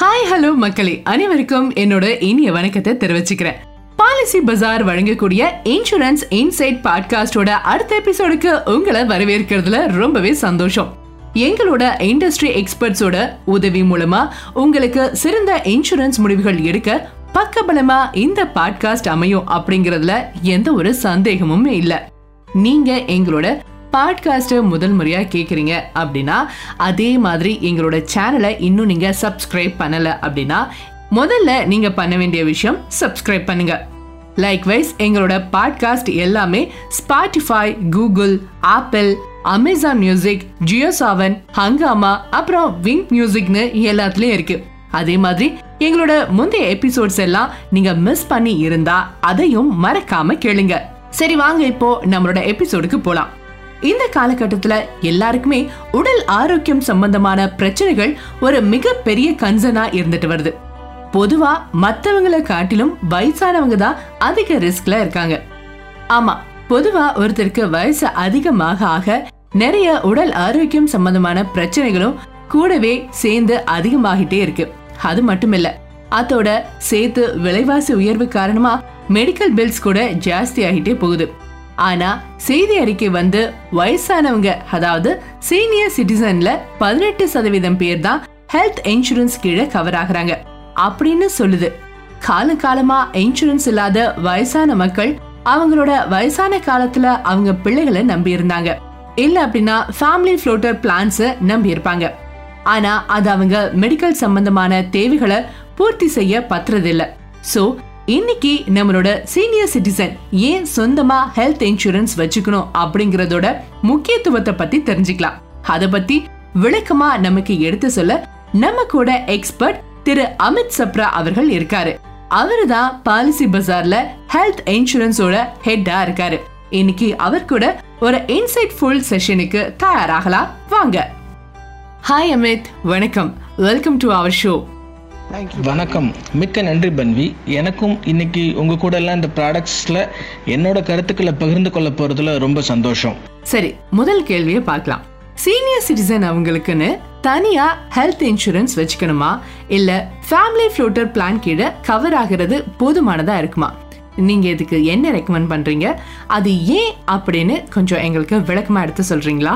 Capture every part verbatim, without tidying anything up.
Hi hello மக்களே, அனைவருக்கும் என்னோட இனிய வணக்கத்தை தெரிவிச்சுக்கிறேன். பாலிசி பஜார் வழங்கக்கூடிய இன்சூரன்ஸ் இன்சைட் பாட்காஸ்டோட அடுத்த எபிசோடுக்கு உங்களை வரவேற்கிறதுல ரொம்பவே சந்தோஷம். எங்களோட இண்டஸ்ட்ரி எக்ஸ்பர்ட்ஸோட உதவி மூலமா உங்களுக்கு சிறந்த இன்சூரன்ஸ் முடிவுகள் எடுக்க பக்கபலமா இந்த பாட்காஸ்ட் அமையும் அப்படிங்கறதுல எந்த ஒரு சந்தேகமும் இல்ல. நீங்க எங்களோட பாட்காஸ்ட் முதல் முறையா கேக்குறீங்க அப்படின்னா, அதே மாதிரி எங்களோட சேனலை இன்னும் நீங்க சப்ஸ்கிரைப் பண்ணல அப்படின்னா, முதல்ல நீங்க பண்ண வேண்டிய விஷயம் சப்ஸ்கிரைப் பண்ணுங்க. லைக்வைஸ் எங்களோட பாட்காஸ்ட் எல்லாமே Spotify, Google, Apple, Amazon music, Jio Saavn, Hungama, அப்புறம் விங் மியூசிக்னு எல்லாத்துலயும் இருக்கு. அதே மாதிரி எங்களோட முந்தைய எபிசோட்ஸ் எல்லாம் நீங்க மிஸ் பண்ணி இருந்தா அதையும் மறக்காம கேளுங்க. சரி, வாங்க இப்போ நம்மளோட எபிசோடுக்கு போலாம். இந்த காலகட்டத்துல எல்லாருக்குமே உடல் ஆரோக்கியம் சம்பந்தமான பிரச்சனைகள் ஒரு மிகப்பெரிய கன்சர்னா இருந்துட்டு வருது. பொதுவா மத்தவங்களை காட்டிலும் வயசானவங்க தான் அதிக ரிஸ்க்ல இருக்காங்க. ஆமா, பொதுவா ஒருத்தருக்கு வயசு அதிகமாக ஆக நிறைய உடல் ஆரோக்கியம் சம்பந்தமான பிரச்சனைகளும் கூடவே சேர்ந்து அதிகமாகிட்டே இருக்கு. அது மட்டும் இல்ல, அதோட சேர்த்து விலைவாசி உயர்வு காரணமா மெடிக்கல் பில்ஸ் கூட ஜாஸ்தி ஆகிட்டே போகுது. ஆனா செய்தி அறிக்கை வந்து வயசானவங்க, அதாவது சீனியர் சிட்டிசன்ல பதினெட்டு சதவீதம் பேர் தான் ஹெல்த் இன்சூரன்ஸ் கீழே கவர் ஆகுறாங்க அப்படின்னு சொல்லுது. காலம் காலமா இன்சூரன்ஸ் இல்லாத வயசான மக்கள் அவங்களோட வயசான காலத்துல அவங்க பிள்ளைகளை நம்பி இருந்தாங்க, இல்ல அப்படின்னா ஃபேமிலி ஃப்ளோட்டர் பிளான்ஸ் நம்பி இருப்பாங்க. ஆனா அது அவங்க மெடிக்கல் சம்பந்தமான தேவைகளை பூர்த்தி செய்ய பத்துறதில்ல. சோ இன்னைக்கு நம்மளோட சீனியர் சிட்டிசன் ஏன் சொந்தமா ஹெல்த் இன்சூரன்ஸ் வச்சுக்கணும் அப்படிங்கறதோட முக்கியத்துவத்தை பத்தி தெரிஞ்சுக்கலாம். அத பத்தி விளக்கமா நமக்கு எடுத்து சொல்ல நம்ம கூட எக்ஸ்பர்ட் திரு அமித் சப்ரா அவர்கள் இருக்காரு. அவருதான் பாலிசி பஜார்ல ஹெல்த் இன்சூரன்ஸோட ஹெட்டா இருக்காரு. இன்னைக்கு அவர் கூட ஒரு இன்சைட்ஃபுல் செஷனுக்கு தயாராகலாம். வாங்க. ஹாய் அமித், வணக்கம். Welcome to our show. வணக்கம், மிக்க நன்றி பன்வி. எனக்கும் இன்னைக்கு உங்க கூட எல்லாம் இந்த ப்ராடக்ட்ஸ்ல என்னோட கருத்துக்களை பகிர்ந்து கொள்ள போறதுல ரொம்ப சந்தோஷம். சரி, முதல் கேள்வியை பார்க்கலாம். சீனியர் சிட்டிசன் அவங்களுக்குன்னு தனியா ஹெல்த் இன்சூரன்ஸ் வச்சுக்கணுமா, இல்ல ஃபேமிலி ஃப்ளோட்டர் பிளான் கீழே கவர் ஆகிறது போதுமானதா இருக்குமா? நீங்க இதுக்கு என்ன ரெக்கமெண்ட் பண்றீங்க, அது ஏன் அப்படின்னு கொஞ்சம் எங்களுக்கு விளக்கமா எடுத்து சொல்றீங்களா?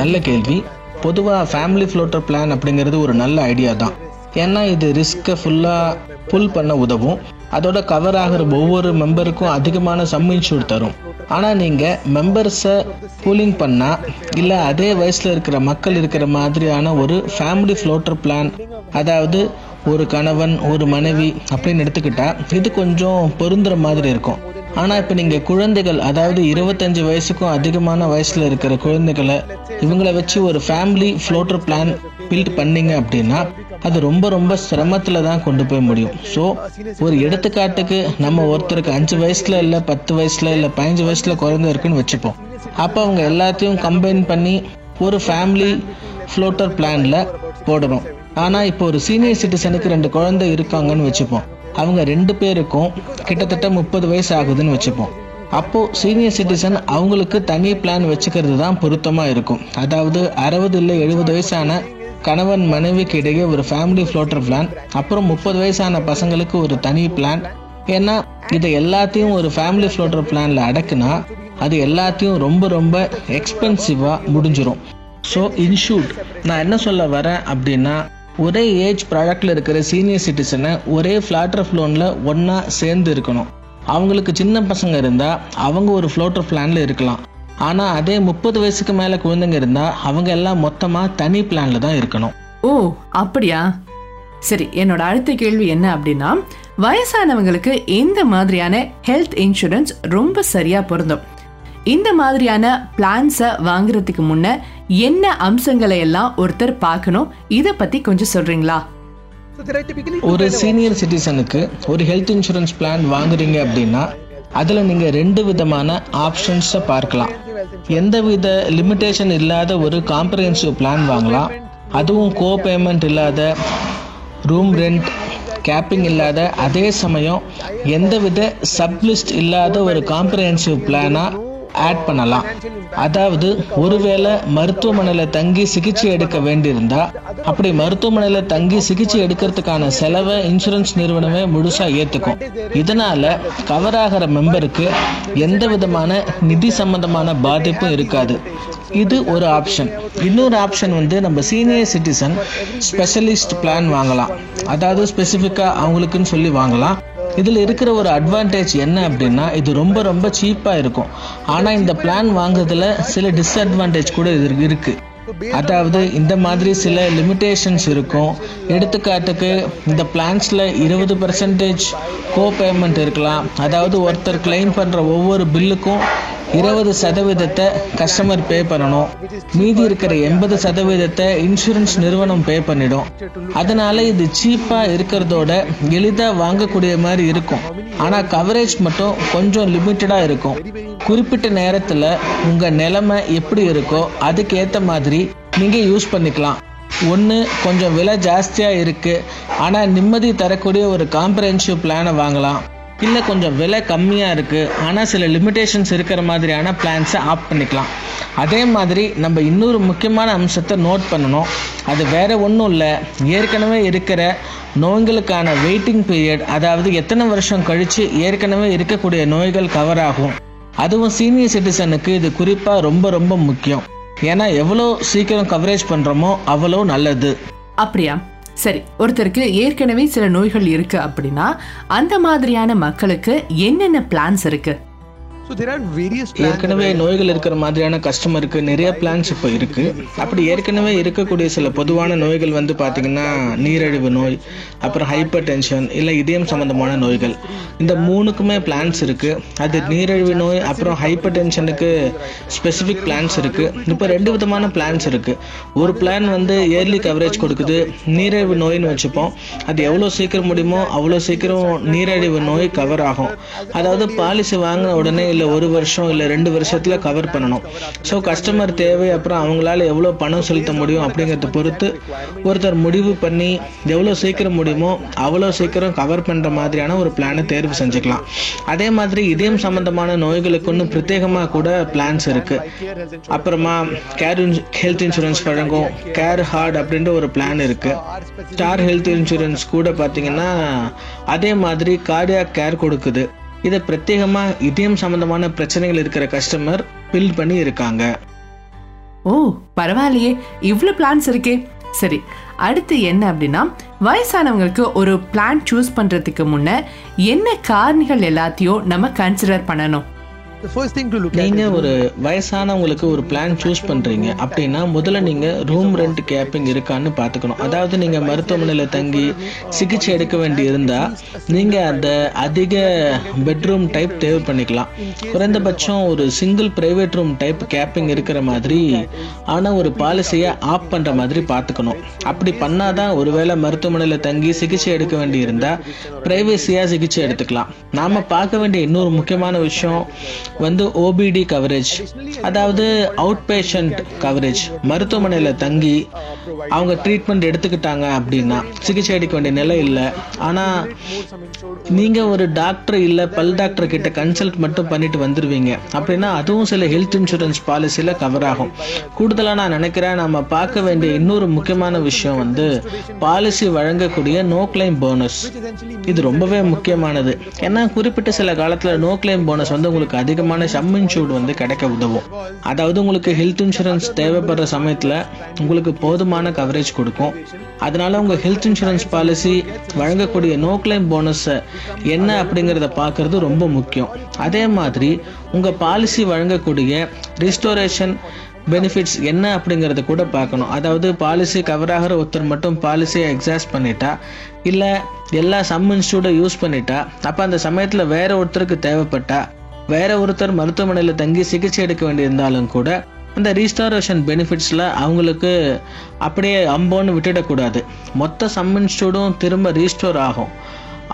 நல்ல கேள்வி. பொதுவா ஃபேமிலி ஃப்ளோட்டர் பிளான் அப்படிங்கிறது ஒரு நல்ல ஐடியா தான். ஏன்னா இது ரிஸ்க்கை ஃபுல்லாக புல் பண்ண உதவும். அதோட கவர் ஆகிற ஒவ்வொரு மெம்பருக்கும் அதிகமான சம் இன்சூர் தரும். ஆனால் நீங்கள் மெம்பர்ஸை பூலிங் பண்ணால், இல்லை அதே வயசில் இருக்கிற மக்கள் இருக்கிற மாதிரியான ஒரு ஃபேமிலி ஃப்ளோட்டர் பிளான், அதாவது ஒரு கணவன் ஒரு மனைவி அப்படின்னு எடுத்துக்கிட்டால் இது கொஞ்சம் பொருந்துகிற மாதிரி இருக்கும். ஆனால் இப்போ நீங்கள் குழந்தைகள், அதாவது இருபத்தஞ்சி வயசுக்கும் அதிகமான வயசில் இருக்கிற குழந்தைகளை இவங்களை வச்சு ஒரு ஃபேமிலி ஃப்ளோட்டர் பிளான் பில்ட் பண்ணிங்க அப்படின்னா அது ரொம்ப ரொம்ப சிரமத்தில் தான் கொண்டு போய் முடியும். ஸோ ஒரு எடுத்துக்காட்டுக்கு நம்ம ஒருத்தருக்கு அஞ்சு வயசில் இல்லை பத்து வயசில் இல்லை பதினஞ்சு வயசில் குழந்தை இருக்குன்னு வச்சுப்போம். அப்போ அவங்க எல்லாத்தையும் கம்பைன் பண்ணி ஒரு ஃபேமிலி ஃப்ளோட்டர் பிளானில் போடணும். ஆனால் இப்போ ஒரு சீனியர் சிட்டிசனுக்கு ரெண்டு குழந்தை இருக்காங்கன்னு வச்சுப்போம். அவங்க ரெண்டு பேருக்கும் கிட்டத்தட்ட முப்பது வயசு ஆகுதுன்னு வச்சுப்போம். அப்போது சீனியர் சிட்டிசன் அவங்களுக்கு தனி பிளான் வச்சுக்கிறது தான் பொருத்தமாக இருக்கும். அதாவது அறுபது இல்லை எழுபது வயசான கணவன் மனைவிக்கு இடையே ஒரு ஃபேமிலி ஃப்ளோட்டர் பிளான், அப்புறம் முப்பது வயசான பசங்களுக்கு ஒரு தனி பிளான். ஏன்னா இதை எல்லாத்தையும் ஒரு ஃபேமிலி ஃப்ளோட்டர் பிளானில் அடக்குனா அது எல்லாத்தையும் ரொம்ப ரொம்ப எக்ஸ்பென்சிவாக முடிஞ்சிடும். ஸோ இன்ஷூட் நான் என்ன சொல்ல வரேன் அப்படின்னா, ஒரே ஏஜ் ப்ராடக்டில் இருக்கிற சீனியர் சிட்டிசனை ஒரே ஃப்ளாட்டர் ஃப்ளோனில் ஒன்றா சேர்ந்து இருக்கணும். அவங்களுக்கு சின்ன பசங்க இருந்தால் அவங்க ஒரு ஃப்ளோட்டர் பிளானில் இருக்கலாம். ஆனால் அதே முப்பது வயசுக்கு மேலே குழந்தைங்க இருந்தால் அவங்க எல்லாம் மொத்தமாக தனி பிளானில் தான் இருக்கணும். ஓ, அப்படியா? சரி, என்னோட அடுத்த கேள்வி என்ன அப்படின்னா, வயசானவங்களுக்கு எந்த மாதிரியான ஹெல்த் இன்சூரன்ஸ் ரொம்ப சரியாக பொருந்தும்? இந்த மாதிரியான பிளான்ஸை வாங்குறதுக்கு முன்னே என்ன அம்சங்களை எல்லாம் ஒருத்தர் பார்க்கணும், இதை பற்றி கொஞ்சம் சொல்கிறீங்களா? ஒரு சீனியர் சிட்டிசனுக்கு ஒரு ஹெல்த் இன்சூரன்ஸ் பிளான் வாங்குறீங்க அப்படின்னா அதில் நீங்கள் ரெண்டு விதமான ஆப்ஷன்ஸை பார்க்கலாம். எந்தவித லிமிட்டேஷன் இல்லாத ஒரு காம்ப்ரஹென்சிவ் பிளான் வாங்கலாம். அதுவும் கோ பேமெண்ட் இல்லாத, ரூம் ரெண்ட் கேப்பிங் இல்லாத, அதே சமயம் எந்தவித சப்லிஸ்ட் இல்லாத ஒரு காம்ப்ரஹென்சிவ் பிளானாக ஆட் பண்ணலாம். அதாவது ஒருவேளை மருத்துவமனையில் தங்கி சிகிச்சை எடுக்க வேண்டியிருந்தால் அப்படி மருத்துவமனையில் தங்கி சிகிச்சை எடுக்கிறதுக்கான செலவை இன்சூரன்ஸ் நிறுவனமே முழுசாக ஏற்றுக்கும். இதனால் கவர் ஆகிற மெம்பருக்கு எந்த விதமான நிதி சம்பந்தமான பாதிப்பும் இருக்காது. இது ஒரு ஆப்ஷன். இன்னொரு ஆப்ஷன் வந்து நம்ம சீனியர் சிட்டிசன் ஸ்பெஷலிஸ்ட் பிளான் வாங்கலாம். அதாவது ஸ்பெசிஃபிக்காக அவங்களுக்குன்னு சொல்லி வாங்கலாம். இதில் இருக்கிற ஒரு அட்வான்டேஜ் என்ன அப்படின்னா, இது ரொம்ப ரொம்ப சீப்பாக இருக்கும். ஆனால் இந்த பிளான் வாங்குறதுல சில டிஸ்அட்வான்டேஜ் கூட இது இருக்குது. அதாவது இந்த மாதிரி சில லிமிட்டேஷன்ஸ் இருக்கும். எடுத்துக்காட்டுக்கு இந்த பிளான்ஸில் இருபது பர்சன்டேஜ் கோ பேமெண்ட் இருக்கலாம். அதாவது ஒருத்தர் கிளைம் பண்ணுற ஒவ்வொரு பில்லுக்கும் இருபது சதவீதத்தை கஸ்டமர் பே பண்ணணும், மீதி இருக்கிற எண்பது சதவீதத்தை இன்சூரன்ஸ் நிறுவனம் பே பண்ணிடும். அதனால இது சீப்பாக இருக்கிறதோட எளிதாக வாங்கக்கூடிய மாதிரி இருக்கும். ஆனால் கவரேஜ் மட்டும் கொஞ்சம் லிமிட்டடாக இருக்கும். குறிப்பிட்ட நேரத்தில் உங்கள் நிலைமை எப்படி இருக்கோ அதுக்கேற்ற மாதிரி நீங்கள் யூஸ் பண்ணிக்கலாம். ஒன்று கொஞ்சம் விலை ஜாஸ்தியாக இருக்குது, ஆனால் நிம்மதி தரக்கூடிய ஒரு காம்ப்ரஹென்சிவ் பிளானை வாங்கலாம். இல்லை கொஞ்சம் விலை கம்மியாக இருக்குது, ஆனால் சில லிமிட்டேஷன்ஸ் இருக்கிற மாதிரியான பிளான்ஸை ஆப் பண்ணிக்கலாம். அதே மாதிரி நம்ம இன்னொரு முக்கியமான அம்சத்தை நோட் பண்ணணும். அது வேறு ஒன்றும் இல்லை, ஏற்கனவே இருக்கிற நோய்களுக்கான வெயிட்டிங் பீரியட். அதாவது எத்தனை வருஷம் கழித்து ஏற்கனவே இருக்கக்கூடிய நோய்கள் கவர் ஆகும். அதுவும் சீனியர் சிட்டிசனுக்கு இது குறிப்பாக ரொம்ப ரொம்ப முக்கியம். ஏன்னா எவ்வளோ சீக்கிரம் கவரேஜ் பண்ணுறோமோ அவ்வளோ நல்லது. அப்படியா? சரி, ஒருத்தருக்கு ஏற்கனவே சில நோய்கள் இருக்கு அப்படின்னா அந்த மாதிரியான மக்களுக்கு என்னென்ன பிளான்ஸ் இருக்கு? ஏற்கனவே நோய்கள் இருக்கிற மாதிரியான கஸ்டமருக்கு நிறைய பிளான்ஸ் இப்போ இருக்கு. அப்படி ஏற்கனவே இருக்கக்கூடிய சில பொதுவான நோய்கள் வந்து பார்த்தீங்கன்னா நீரிழிவு நோய், அப்புறம் ஹைப்பர் டென்ஷன் இல்லை இதயம் சம்பந்தமான நோய்கள். இந்த மூணுக்குமே பிளான்ஸ் இருக்கு. அது நீரிழிவு நோய் அப்புறம் ஹைப்பர் டென்ஷனுக்கு ஸ்பெசிஃபிக் பிளான்ஸ் இருக்கு. இப்போ ரெண்டு விதமான பிளான்ஸ் இருக்கு. ஒரு பிளான் வந்து இயர்லி கவரேஜ் கொடுக்குது. நீரிழிவு நோயின்னு வச்சுப்போம், அது எவ்வளோ சீக்கிரம் முடியுமோ அவ்வளோ சீக்கிரம் நீரிழிவு நோய் கவர் ஆகும். அதாவது பாலிசி வாங்கின உடனே இல்லை ஒரு வருஷம் இல்லை ரெண்டு வருஷத்தில் கவர் பண்ணணும். ஸோ கஸ்டமர் தேவை அப்புறம் அவங்களால எவ்வளோ பணம் செலுத்த முடியும் அப்படிங்கிறத பொறுத்து ஒருத்தர் முடிவு பண்ணி எவ்வளோ சீக்கிரம் முடியுமோ அவ்வளோ சீக்கிரம் கவர் பண்ணுற மாதிரியான ஒரு பிளானை தேர்வு செஞ்சுக்கலாம். அதே மாதிரி இதயம் சம்பந்தமான நோய்களுக்குன்னு பிரத்யேகமாக கூட பிளான்ஸ் இருக்குது. அப்புறமா கேர் ஹெல்த் இன்சூரன்ஸ் வழங்கும் கேர் ஹார்ட் அப்படின்ற ஒரு பிளான் இருக்குது. ஸ்டார் ஹெல்த் இன்சூரன்ஸ் கூட பார்த்தீங்கன்னா அதே மாதிரி கார்டியா கேர் கொடுக்குது. இதை பிரத்யேகமாக இதயம் சம்பந்தமான பிரச்சனைகள் இருக்கிற கஸ்டமர் பில் பண்ணி இருக்காங்க. ஓ பரவாயில்லையே, இவ்வளோ பிளான்ஸ் இருக்கே. சரி, அடுத்து என்ன அப்படின்னா, வயசானவங்களுக்கு ஒரு பிளான் சூஸ் பண்ணுறதுக்கு முன்னே என்ன காரணிகள் எல்லாத்தையும் நம்ம கன்சிடர் பண்ணணும்? நீங்கள் ஒரு வயசானவங்களுக்கு ஒரு பிளான் சூஸ் பண்ணுறீங்க அப்படின்னா முதல்ல நீங்கள் ரூம் ரெண்ட் கேப்பிங் இருக்கான்னு பார்த்துக்கணும். அதாவது நீங்கள் மருத்துவமனையில் தங்கி சிகிச்சை எடுக்க வேண்டி இருந்தால் நீங்கள் அந்த அதிக பெட்ரூம் டைப் தேவை பண்ணிக்கலாம். குறைந்தபட்சம் ஒரு single private room type capping இருக்கிற மாதிரி ஆனால் ஒரு பாலிசியை ஆப் பண்ணுற மாதிரி பார்த்துக்கணும். அப்படி பண்ணால் தான் ஒருவேளை மருத்துவமனையில் தங்கி சிகிச்சை எடுக்க வேண்டி இருந்தால் ப்ரைவேசியாக சிகிச்சை எடுத்துக்கலாம். நாம் பார்க்க வேண்டிய இன்னொரு முக்கியமான விஷயம் வந்து ஓபிடி கவரேஜ், அதாவது அவுட் பேஷண்ட் கவரேஜ். மருத்துவமனையில் தங்கி அவங்க ட்ரீட்மெண்ட் எடுத்துக்கிட்டாங்க அப்படின்னா சிகிச்சை எடுக்க வேண்டிய நிலை இல்லை. ஆனால் நீங்கள் ஒரு டாக்டர் இல்லை பல் டாக்டர் கிட்ட கன்சல்ட் மட்டும் பண்ணிட்டு வந்துடுவீங்க அப்படின்னா அதுவும் சில ஹெல்த் இன்சூரன்ஸ் பாலிசியில் கவர் ஆகும். கூடுதலாக நான் நினைக்கிறேன் நம்ம பார்க்க வேண்டிய இன்னொரு முக்கியமான விஷயம் வந்து பாலிசி வழங்கக்கூடிய நோ கிளைம் போனஸ். இது ரொம்பவே முக்கியமானது. ஏன்னா குறிப்பிட்ட சில காலத்தில் நோ கிளைம் போனஸ் வந்து உங்களுக்கு அதிகமான சம் இன்சூர்ட் வந்து கிடைக்க உதவும். அதாவது உங்களுக்கு ஹெல்த் இன்சூரன்ஸ் தேவைப்படுற சமயத்தில் உங்களுக்கு போதுமான கவரேஜ் கொடுக்கும். அதனால உங்கள் ஹெல்த் இன்சூரன்ஸ் பாலிசி வழங்கக்கூடிய நோ கிளைம் போனஸை என்ன அப்படிங்கிறத பார்க்கறது ரொம்ப முக்கியம். அதே மாதிரி உங்கள் பாலிசி வழங்கக்கூடிய ரிஸ்டோரேஷன் பெனிஃபிட்ஸ் என்ன அப்படிங்கிறத கூட பார்க்கணும். அதாவது பாலிசி கவர் ஆகிற ஒருத்தர் மட்டும் பாலிசியை எக்ஸாஸ்ட் பண்ணிட்டா இல்லை எல்லா சம் இன்சூர்டை யூஸ் பண்ணிட்டா அப்போ அந்த சமயத்தில் வேற ஒருத்தருக்கு தேவைப்பட்டா வேற ஒருத்தர் மருத்துவமனையில் தங்கி சிகிச்சை எடுக்க வேண்டியிருந்தாலும் கூட அந்த ரீஸ்டாரேஷன் பெனிஃபிட்ஸில் அவங்களுக்கு அப்படியே அம்போன்னு விட்டுடக்கூடாது. மொத்த சம் இன்சூர்டும் திரும்ப ரீஸ்டோர் ஆகும்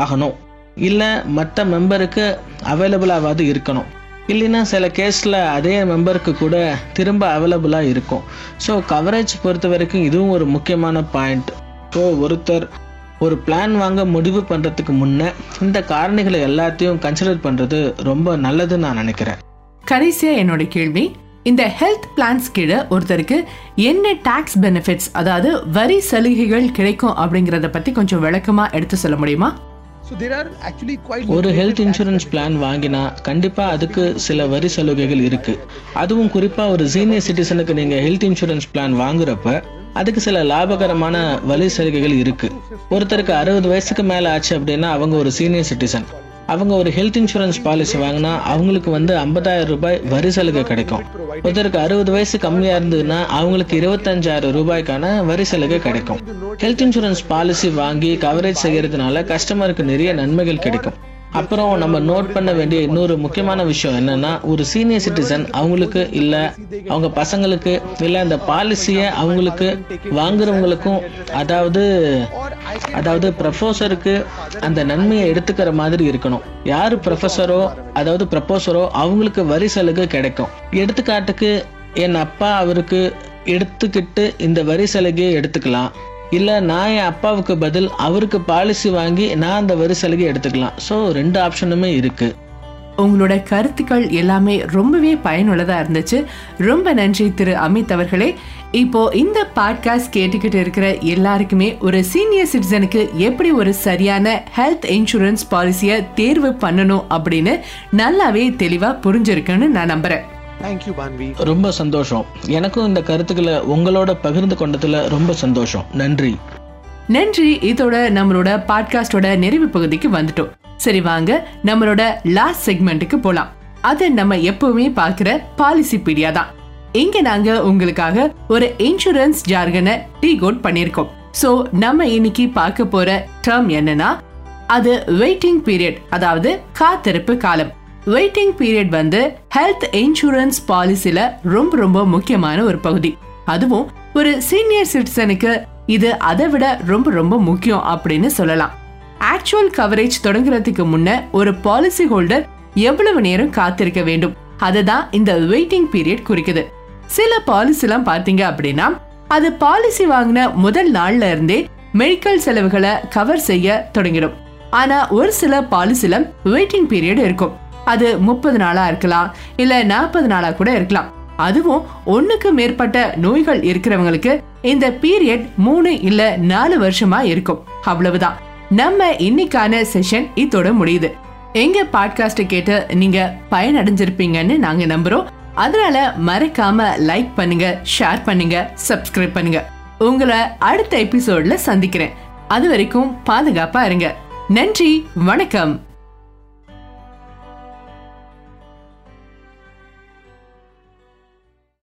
ஆகணும் இல்லை மற்ற மெம்பருக்கு அவைலபிளாவது இருக்கணும். இல்லைன்னா சில கேஸில் அதே மெம்பருக்கு கூட திரும்ப அவைலபிளாக இருக்கும். ஸோ கவரேஜ் பொறுத்த வரைக்கும் இதுவும் ஒரு முக்கியமான பாயிண்ட். ஸோ ஒருத்தர் ஒரு பிளான் வாங்க முடிவு பண்ணுறதுக்கு முன்னே இந்த காரணிகளை எல்லாத்தையும் கன்சிடர் பண்ணுறது ரொம்ப நல்லதுன்னு நான் நினைக்கிறேன். கடைசியாக என்னோட கேள்வி, இந்த ஹெல்த் பிளான்ஸ் கீழே ஒருத்தருக்கு என்ன டாக்ஸ் பெனிஃபிட்ஸ், அதாவது வரி சலுகைகள் கிடைக்கும் அப்படிங்கிறத பற்றி கொஞ்சம் விளக்கமாக எடுத்து சொல்ல முடியுமா? ஒரு ஹெல்த் இன்சூரன்ஸ் பிளான் வாங்கினா கண்டிப்பாக அதுக்கு சில வரி சலுகைகள் இருக்குது. அதுவும் குறிப்பாக ஒரு சீனியர் சிட்டிசனுக்கு நீங்கள் ஹெல்த் இன்சூரன்ஸ் பிளான் வாங்குறப்ப அதுக்கு சில லாபகரமான வரி சலுகைகள் இருக்குது. ஒருத்தருக்கு அறுபது வயசுக்கு மேலே ஆச்சு அப்படின்னா அவங்க ஒரு சீனியர் சிட்டிசன். அவங்க ஒரு ஹெல்த் இன்சூரன்ஸ் பாலிசி வாங்கினா அவங்களுக்கு வந்து ஐம்பதாயிரம் ரூபாய் வரி சலுகை கிடைக்கும். ஒருத்தருக்கு அறுபது வயசு கம்மியாக இருந்ததுன்னா அவங்களுக்கு இருபத்தஞ்சாயிரம் ரூபாய்க்கான வரி சலுகை கிடைக்கும். ஹெல்த் இன்சூரன்ஸ் பாலிசி வாங்கி கவரேஜ் செய்கிறதுனால கஸ்டமருக்கு நிறைய நன்மைகள் கிடைக்கும். அப்புறம் நம்ம நோட் பண்ண வேண்டிய இன்னொரு முக்கியமான விஷயம் என்னன்னா, ஒரு சீனியர் சிட்டிசன் அவங்களுக்கு இல்ல அவங்க பசங்களுக்கு இல்ல இந்த பாலிசியை அவங்களுக்கு வாங்குறவங்களுக்கும் அதாவது அதாவது ப்ரொஃபஸருக்கு அந்த நன்மையை எடுத்துக்கிற மாதிரி இருக்கணும். யாரு ப்ரொஃபஸரோ அதாவது ப்ரொபோசரோ அவங்களுக்கு வரி சலுகை கிடைக்கும். எடுத்துக்காட்டுக்கு என் அப்பா அவருக்கு எடுத்துக்கிட்டு இந்த வரி சலுகையை எடுத்துக்கலாம், இல்லை நான் என் அப்பாவுக்கு பதில் அவருக்கு பாலிசி வாங்கி நான் அந்த வரி சலுகை எடுத்துக்கலாம். ஸோ ரெண்டு ஆப்ஷனுமே இருக்குது. உங்களோட கருத்துக்கள் எல்லாமே ரொம்பவே பயனுள்ளதாக இருந்துச்சு. ரொம்ப நன்றி திரு அமித் அவர்களே. இப்போது இந்த பாட்காஸ்ட் கேட்டுக்கிட்டு இருக்கிற எல்லாருக்குமே ஒரு சீனியர் சிட்டிசனுக்கு எப்படி ஒரு சரியான ஹெல்த் இன்சூரன்ஸ் பாலிசியை தேர்வு பண்ணணும் அப்படின்னு நல்லாவே தெளிவாக புரிஞ்சிருக்குன்னு நான் நம்புகிறேன். ரொம்ப சந்தோஷம். எனக்கும் இந்த கருத்துக்களை உங்களோட பகிர்ந்து கொண்டதுல ரொம்ப சந்தோஷம். நன்றி நன்றி இதோட நம்மளோட பாட்காஸ்டோட நிறைவு பகுதிக்கு வந்துட்டோம். சரி, வாங்க நம்மளோட லாஸ்ட் செக்மெண்ட்டுக்கு போலாம். அது நம்ம எப்பவுமே பாக்குற பாலிசி பீடியா தான். இங்க நாங்க உங்களுக்காக ஒரு இன்சூரன்ஸ் ஜார்கனை டீகோட் பண்ணிருக்கோம். சோ நம்ம இன்னைக்கு பார்க்க போற டேர்ம் என்னன்னா, அது வெயிட்டிங் பீரியட், அதாவது காத்திருப்பு காலம். வெயிட்டிங் பீரியட் வந்து ஹெல்த் இன்சூரன்ஸ் பாலிசில ரொம்ப ரொம்ப முக்கியமான ஒரு பகுதி. அதுவும் ஒரு சீனியர் சிட்டிசனுக்கு இது அதை விட ரொம்ப ரொம்ப முக்கியம் அப்படின்னு சொல்லலாம். ஆக்சுவல் கவரேஜ் தொடங்குறதுக்கு முன்ன ஒரு பாலிசி ஹோல்டர் எவ்வளவு நேரம் காத்திருக்க வேண்டும், அதுதான் இந்த வெயிட்டிங் பீரியட் குறிக்குது. சில பாலிசிலாம் பார்த்தீங்க அப்படின்னா அது பாலிசி வாங்கின முதல் நாள்ல இருந்தே மெடிக்கல் செலவுகளை கவர் செய்ய தொடங்கிடும். ஆனா ஒரு சில பாலிசில வெயிட்டிங் பீரியட் இருக்கும். அது முப்பது நாளா இருக்கலாம், இல்ல நாற்பது நாளா கூட இருக்கலாம். அதுவும் ஒன்னுக்கு மேற்பட்ட நோய்கள் இருக்கிறவங்களுக்கு இந்த பீரியட் மூணு இல்ல நாலு வருஷமா இருக்கும். அவ்வளவுதான். நம்ம இன்னைக்கான செஷன் இதோட முடியுது. எங்க பாட்காஸ்ட் கேட்டு நீங்க பயனடைஞ்சிருப்பீங்கன்னு நாங்க நம்புறோம். அதனால மறக்காம லைக் பண்ணுங்க, ஷேர் பண்ணுங்க, சப்ஸ்கிரைப் பண்ணுங்க. உங்களை அடுத்த எபிசோட்ல சந்திக்கிறேன். அது வரைக்கும் பாதுகாப்பா இருங்க. நன்றி, வணக்கம்.